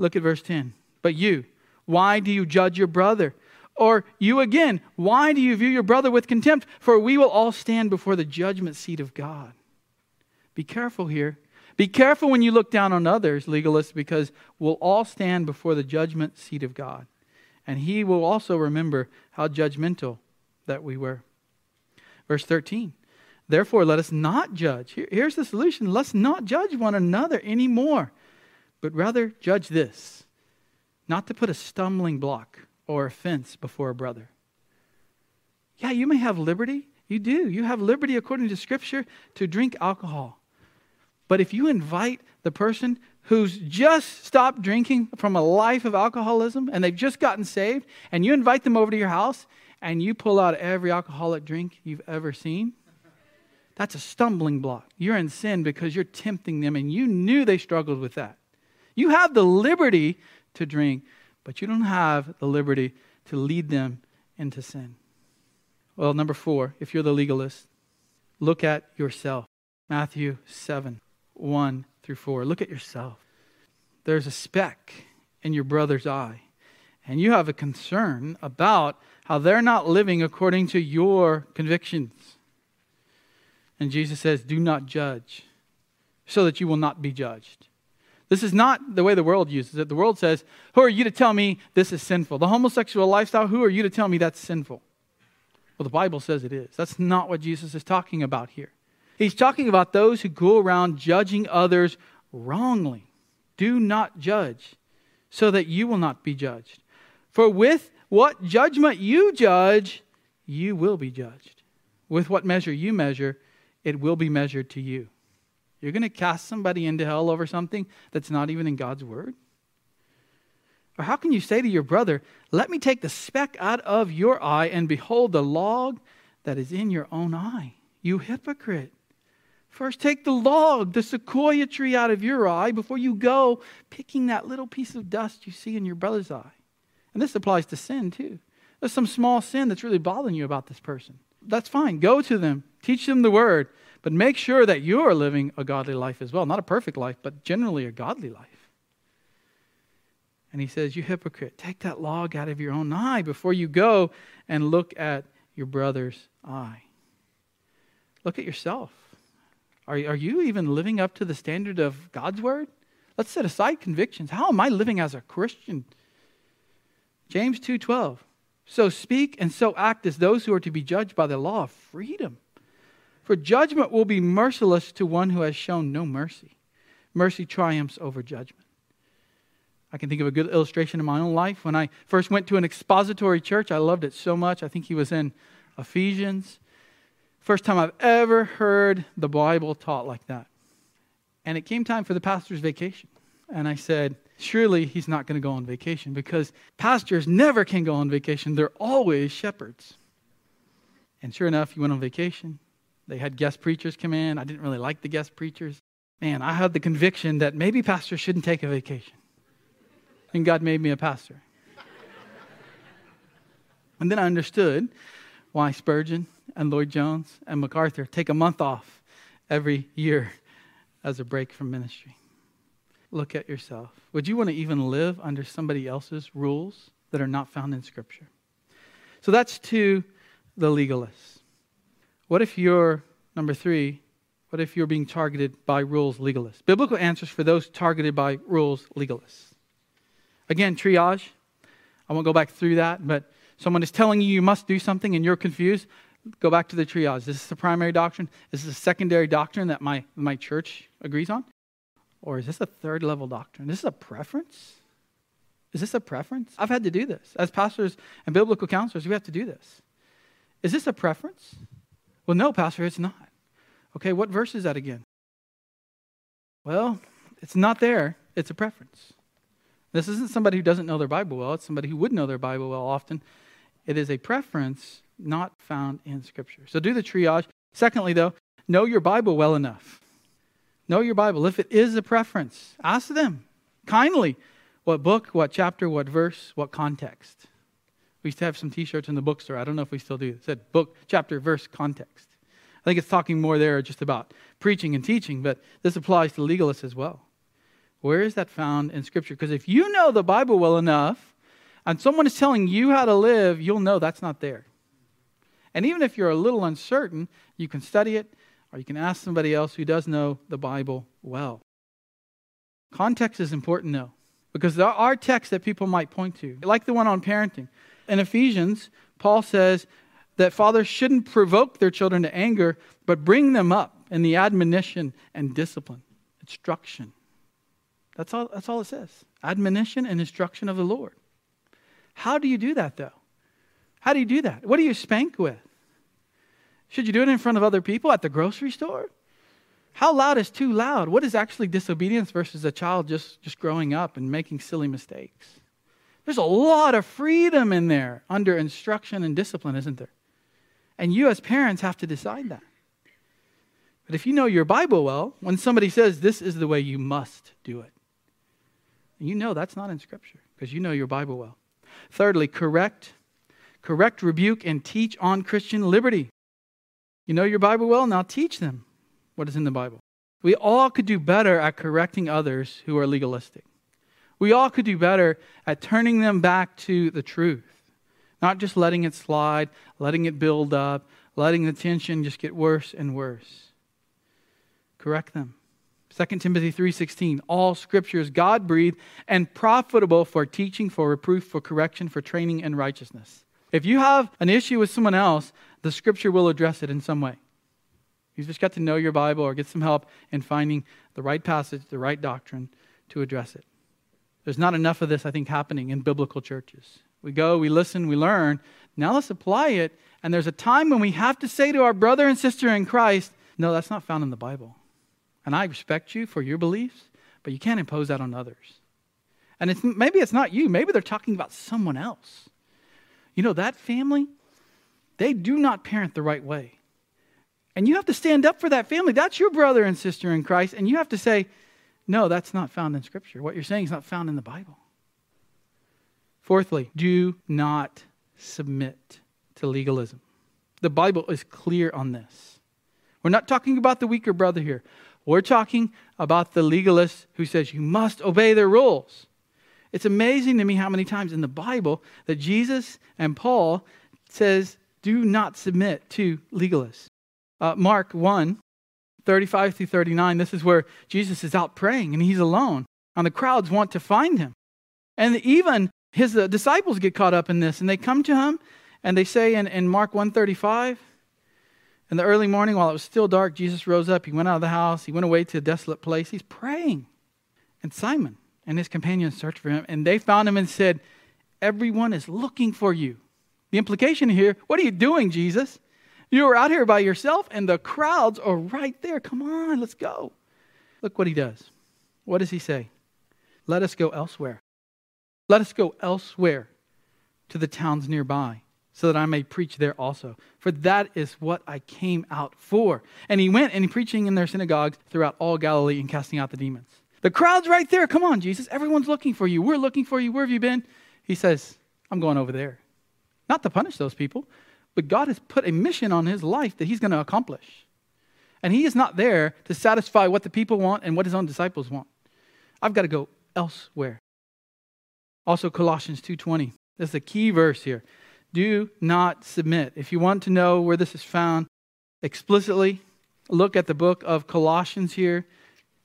Look at verse 10. But you, why do you judge your brother? Or you again, why do you view your brother with contempt? For we will all stand before the judgment seat of God. Be careful here. Be careful when you look down on others, legalists, because we'll all stand before the judgment seat of God. And he will also remember how judgmental that we were. Verse 13. Therefore, let us not judge. Here's the solution. Let's not judge one another anymore, but rather judge this: not to put a stumbling block or offense before a brother. Yeah, you may have liberty. You do. You have liberty according to Scripture to drink alcohol. But if you invite the person who's just stopped drinking from a life of alcoholism and they've just gotten saved, and you invite them over to your house and you pull out every alcoholic drink you've ever seen, that's a stumbling block. You're in sin because you're tempting them and you knew they struggled with that. You have the liberty to drink, but you don't have the liberty to lead them into sin. Well, number 4, if you're the legalist, look at yourself. Matthew 7. 1-4. Look at yourself. There's a speck in your brother's eye, and you have a concern about how they're not living according to your convictions. And Jesus says, do not judge, so that you will not be judged. This is not the way the world uses it. The world says, who are you to tell me this is sinful? The homosexual lifestyle, who are you to tell me that's sinful? Well, the Bible says it is. That's not what Jesus is talking about here. He's talking about those who go around judging others wrongly. Do not judge, so that you will not be judged. For with what judgment you judge, you will be judged. With what measure you measure, it will be measured to you. You're going to cast somebody into hell over something that's not even in God's word? Or how can you say to your brother, let me take the speck out of your eye and behold the log that is in your own eye? You hypocrite. First, take the log, the sequoia tree out of your eye before you go picking that little piece of dust you see in your brother's eye. And this applies to sin too. There's some small sin that's really bothering you about this person. That's fine. Go to them. Teach them the word. But make sure that you are living a godly life as well. Not a perfect life, but generally a godly life. And he says, you hypocrite, take that log out of your own eye before you go and look at your brother's eye. Look at yourself. Are you even living up to the standard of God's word? Let's set aside convictions. How am I living as a Christian? James 2:12. So speak and so act as those who are to be judged by the law of freedom. For judgment will be merciless to one who has shown no mercy. Mercy triumphs over judgment. I can think of a good illustration in my own life. When I first went to an expository church, I loved it so much. I think he was in Ephesians. First time I've ever heard the Bible taught like that. And it came time for the pastor's vacation. And I said, surely he's not going to go on vacation because pastors never can go on vacation. They're always shepherds. And sure enough, he went on vacation. They had guest preachers come in. I didn't really like the guest preachers. Man, I had the conviction that maybe pastors shouldn't take a vacation. And God made me a pastor. And then I understood why Spurgeon and Lloyd-Jones and MacArthur take a month off every year as a break from ministry. Look at yourself. Would you want to even live under somebody else's rules that are not found in Scripture? So that's to the legalists. What if you're, number three, what if you're being targeted by rules legalists? Biblical answers for those targeted by rules legalists. Again, triage. I won't go back through that, but someone is telling you you must do something and you're confused. Go back to the triage. This is the primary doctrine. This is the secondary doctrine that my church agrees on. Or is this a third level doctrine? This is a preference? Is this a preference? I've had to do this. As pastors and biblical counselors, we have to do this. Is this a preference? Well, no, pastor, it's not. Okay, what verse is that again? Well, it's not there. It's a preference. This isn't somebody who doesn't know their Bible well. It's somebody who would know their Bible well often. It is a preference not found in Scripture. So do the triage. Secondly, though, know your Bible well enough. Know your Bible. If it is a preference, ask them kindly what book, what chapter, what verse, what context. We used to have some T-shirts in the bookstore. I don't know if we still do. It said book, chapter, verse, context. I think it's talking more there just about preaching and teaching, but this applies to legalists as well. Where is that found in Scripture? Because if you know the Bible well enough and someone is telling you how to live, you'll know that's not there. And even if you're a little uncertain, you can study it or you can ask somebody else who does know the Bible well. Context is important though, because there are texts that people might point to, like the one on parenting. In Ephesians, Paul says that fathers shouldn't provoke their children to anger, but bring them up in the admonition and discipline, instruction. That's all it says. Admonition and instruction of the Lord. How do you do that, though? How do you do that? What do you spank with? Should you do it in front of other people at the grocery store? How loud is too loud? What is actually disobedience versus a child just growing up and making silly mistakes? There's a lot of freedom in there under instruction and discipline, isn't there? And you as parents have to decide that. But if you know your Bible well, when somebody says this is the way you must do it, you know that's not in Scripture because you know your Bible well. Thirdly, correct, rebuke, and teach on Christian liberty. You know your Bible well, now teach them what is in the Bible. We all could do better at correcting others who are legalistic. We all could do better at turning them back to the truth. Not just letting it slide, letting it build up, letting the tension just get worse and worse. Correct them. 2 Timothy 3:16, all Scripture is God-breathed and profitable for teaching, for reproof, for correction, for training in righteousness. If you have an issue with someone else, the Scripture will address it in some way. You've just got to know your Bible or get some help in finding the right passage, the right doctrine to address it. There's not enough of this, I think, happening in biblical churches. We go, we listen, we learn. Now let's apply it. And there's a time when we have to say to our brother and sister in Christ, no, that's not found in the Bible. And I respect you for your beliefs, but you can't impose that on others. And maybe it's not you. Maybe they're talking about someone else. You know, that family, they do not parent the right way. And you have to stand up for that family. That's your brother and sister in Christ. And you have to say, no, that's not found in Scripture. What you're saying is not found in the Bible. Fourthly, do not submit to legalism. The Bible is clear on this. We're not talking about the weaker brother here. We're talking about the legalist who says you must obey their rules. It's amazing to me how many times in the Bible that Jesus and Paul says, do not submit to legalists. Mark 1, 35 through 39, this is where Jesus is out praying and he's alone. And the crowds want to find him. And even his disciples get caught up in this. And they come to him and they say in Mark 1:35, in the early morning while it was still dark, Jesus rose up. He went out of the house. He went away to a desolate place. He's praying. And Simon and his companions searched for him. And they found him and said, everyone is looking for you. The implication here, what are you doing, Jesus? You were out here by yourself and the crowds are right there. Come on, let's go. Look what he does. What does he say? Let us go elsewhere. Let us go elsewhere to the towns nearby so that I may preach there also. For that is what I came out for. And he went and preaching in their synagogues throughout all Galilee and casting out the demons. The crowd's right there. Come on, Jesus. Everyone's looking for you. We're looking for you. Where have you been? He says, I'm going over there. Not to punish those people, but God has put a mission on his life that he's going to accomplish. And he is not there to satisfy what the people want and what his own disciples want. I've got to go elsewhere. Also, Colossians 2:20. This is a key verse here. Do not submit. If you want to know where this is found explicitly, look at the book of Colossians here,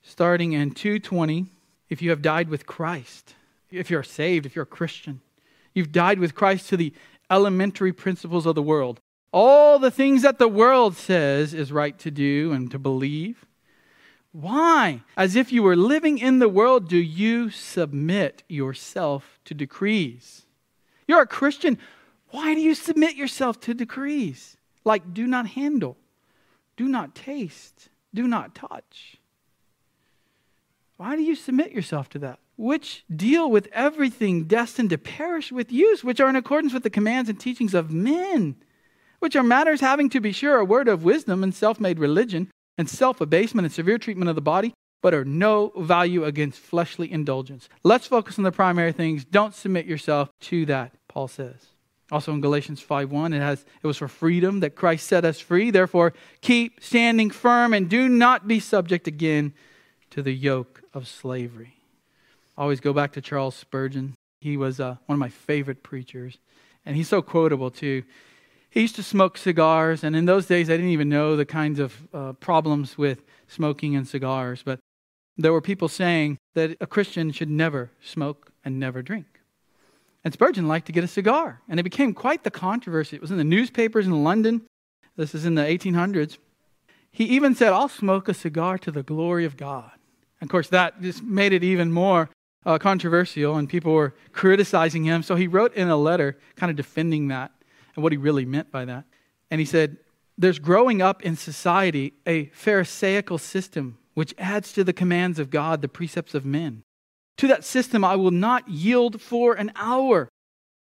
starting in 2:20. If you have died with Christ, if you're saved, if you're a Christian, you've died with Christ to the elementary principles of the world. All the things that the world says is right to do and to believe. Why? As if you were living in the world, do you submit yourself to decrees? You're a Christian. Why do you submit yourself to decrees? Like do not handle, do not taste, do not touch. Why do you submit yourself to that? Which deal with everything destined to perish with use, which are in accordance with the commands and teachings of men, which are matters having to be sure a word of wisdom and self-made religion and self-abasement and severe treatment of the body, but are no value against fleshly indulgence. Let's focus on the primary things. Don't submit yourself to that, Paul says. Also in Galatians 5:1, it was for freedom that Christ set us free. Therefore, keep standing firm and do not be subject again to the yoke of slavery. I always go back to Charles Spurgeon. He was one of my favorite preachers. And he's so quotable too. He used to smoke cigars. And in those days, I didn't even know the kinds of problems with smoking and cigars. But there were people saying that a Christian should never smoke and never drink. And Spurgeon liked to get a cigar. And it became quite the controversy. It was in the newspapers in London. This is in the 1800s. He even said, I'll smoke a cigar to the glory of God. And of course, that just made it even more controversial, and people were criticizing him. So he wrote in a letter kind of defending that and what he really meant by that. And he said, there's growing up in society a pharisaical system which adds to the commands of God the precepts of men. To that system I will not yield for an hour.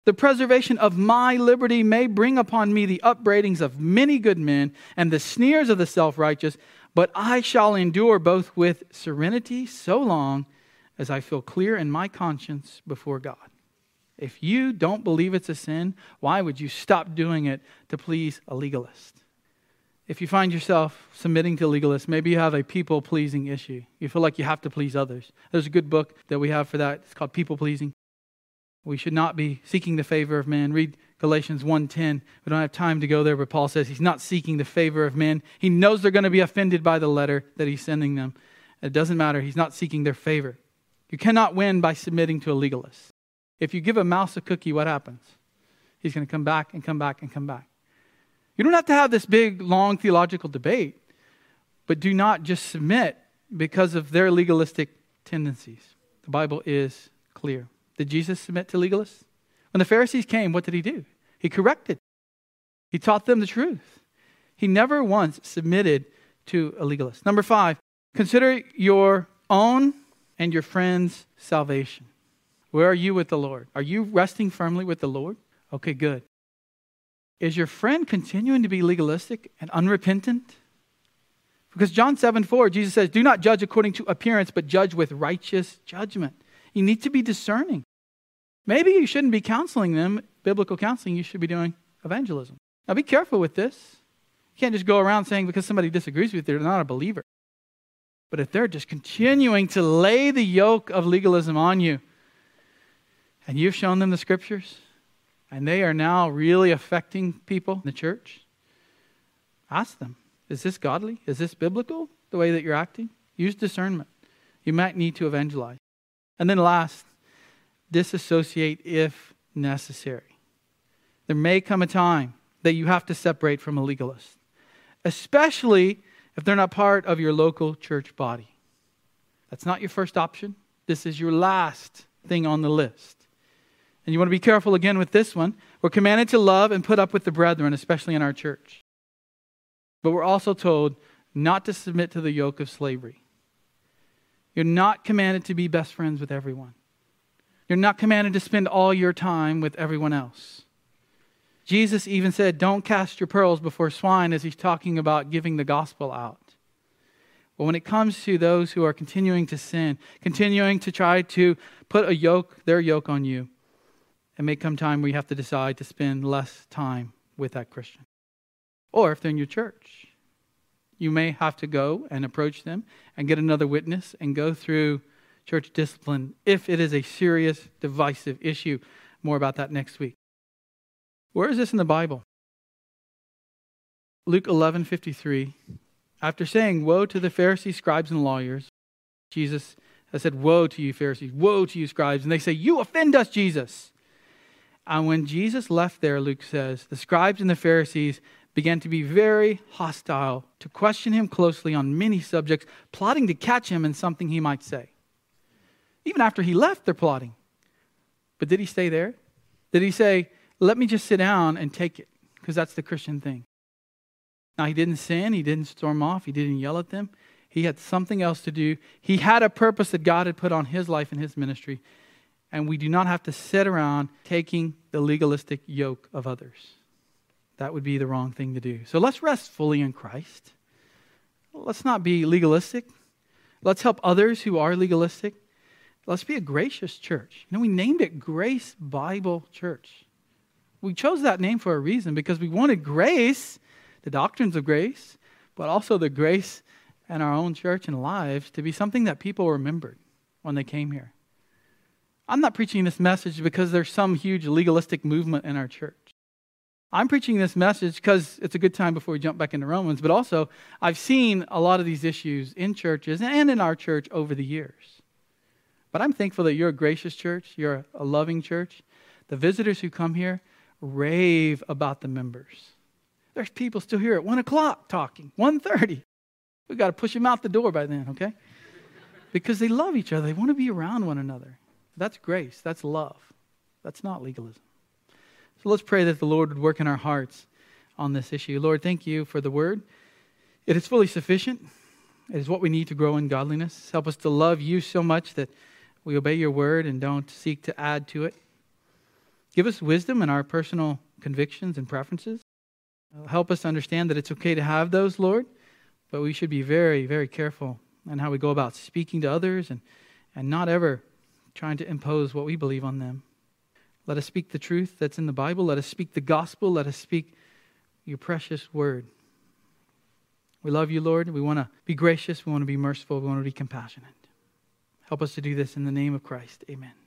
The preservation of my liberty may bring upon me the upbraidings of many good men and the sneers of the self-righteous, but I shall endure both with serenity so long as I feel clear in my conscience before God. If you don't believe it's a sin, why would you stop doing it to please a legalist? If you find yourself submitting to legalists, maybe you have a people-pleasing issue. You feel like you have to please others. There's a good book that we have for that. It's called People Pleasing. We should not be seeking the favor of man. Read Galatians 1:10. We don't have time to go there, but Paul says he's not seeking the favor of men. He knows they're going to be offended by the letter that he's sending them. It doesn't matter. He's not seeking their favor. You cannot win by submitting to a legalist. If you give a mouse a cookie, what happens? He's going to come back and come back and come back. You don't have to have this big, long theological debate, but do not just submit because of their legalistic tendencies. The Bible is clear. Did Jesus submit to legalists? When the Pharisees came, what did he do? He corrected. He taught them the truth. He never once submitted to a legalist. Number 5, consider your own and your friend's salvation. Where are you with the Lord? Are you resting firmly with the Lord? Okay, good. Is your friend continuing to be legalistic and unrepentant? Because John 7:4, Jesus says, do not judge according to appearance, but judge with righteous judgment. You need to be discerning. Maybe you shouldn't be counseling them, biblical counseling. You should be doing evangelism. Now be careful with this. You can't just go around saying because somebody disagrees with you, they're not a believer. But if they're just continuing to lay the yoke of legalism on you, and you've shown them the scriptures, and they are now really affecting people in the church, ask them, is this godly? Is this biblical, the way that you're acting? Use discernment. You might need to evangelize. And then last, disassociate if necessary. There may come a time that you have to separate from a legalist, especially if they're not part of your local church body. That's not your first option. This is your last thing on the list. And you want to be careful again with this one. We're commanded to love and put up with the brethren, especially in our church. But we're also told not to submit to the yoke of slavery. You're not commanded to be best friends with everyone. You're not commanded to spend all your time with everyone else. Jesus even said, don't cast your pearls before swine, as he's talking about giving the gospel out. But when it comes to those who are continuing to sin, continuing to try to put their yoke on you, it may come time where you have to decide to spend less time with that Christian. Or if they're in your church, you may have to go and approach them and get another witness and go through church discipline if it is a serious, divisive issue. More about that next week. Where is this in the Bible? Luke 11:53. After saying, woe to the Pharisees, scribes, and lawyers, Jesus has said, woe to you, Pharisees, woe to you, scribes. And they say, you offend us, Jesus. And when Jesus left there, Luke says, the scribes and the Pharisees began to be very hostile, to question him closely on many subjects, plotting to catch him in something he might say. Even after he left, they're plotting. But did he stay there? Did he say, let me just sit down and take it, because that's the Christian thing? Now, he didn't sin. He didn't storm off. He didn't yell at them. He had something else to do. He had a purpose that God had put on his life and his ministry. And we do not have to sit around taking the legalistic yoke of others. That would be the wrong thing to do. So let's rest fully in Christ. Let's not be legalistic. Let's help others who are legalistic. Let's be a gracious church. You know, we named it Grace Bible Church. We chose that name for a reason, because we wanted grace, the doctrines of grace, but also the grace in our own church and lives to be something that people remembered when they came here. I'm not preaching this message because there's some huge legalistic movement in our church. I'm preaching this message because it's a good time before we jump back into Romans, but also I've seen a lot of these issues in churches and in our church over the years. But I'm thankful that you're a gracious church, you're a loving church. The visitors who come here rave about the members. There's people still here at 1 o'clock talking, 1:30. We've got to push them out the door by then, okay? Because they love each other. They want to be around one another. That's grace. That's love. That's not legalism. So let's pray that the Lord would work in our hearts on this issue. Lord, thank you for the word. It is fully sufficient. It is what we need to grow in godliness. Help us to love you so much that we obey your word and don't seek to add to it. Give us wisdom in our personal convictions and preferences. Help us understand that it's okay to have those, Lord, but we should be very, very careful in how we go about speaking to others and not ever trying to impose what we believe on them. Let us speak the truth that's in the Bible. Let us speak the gospel. Let us speak your precious word. We love you, Lord. We want to be gracious. We want to be merciful. We want to be compassionate. Help us to do this in the name of Christ. Amen.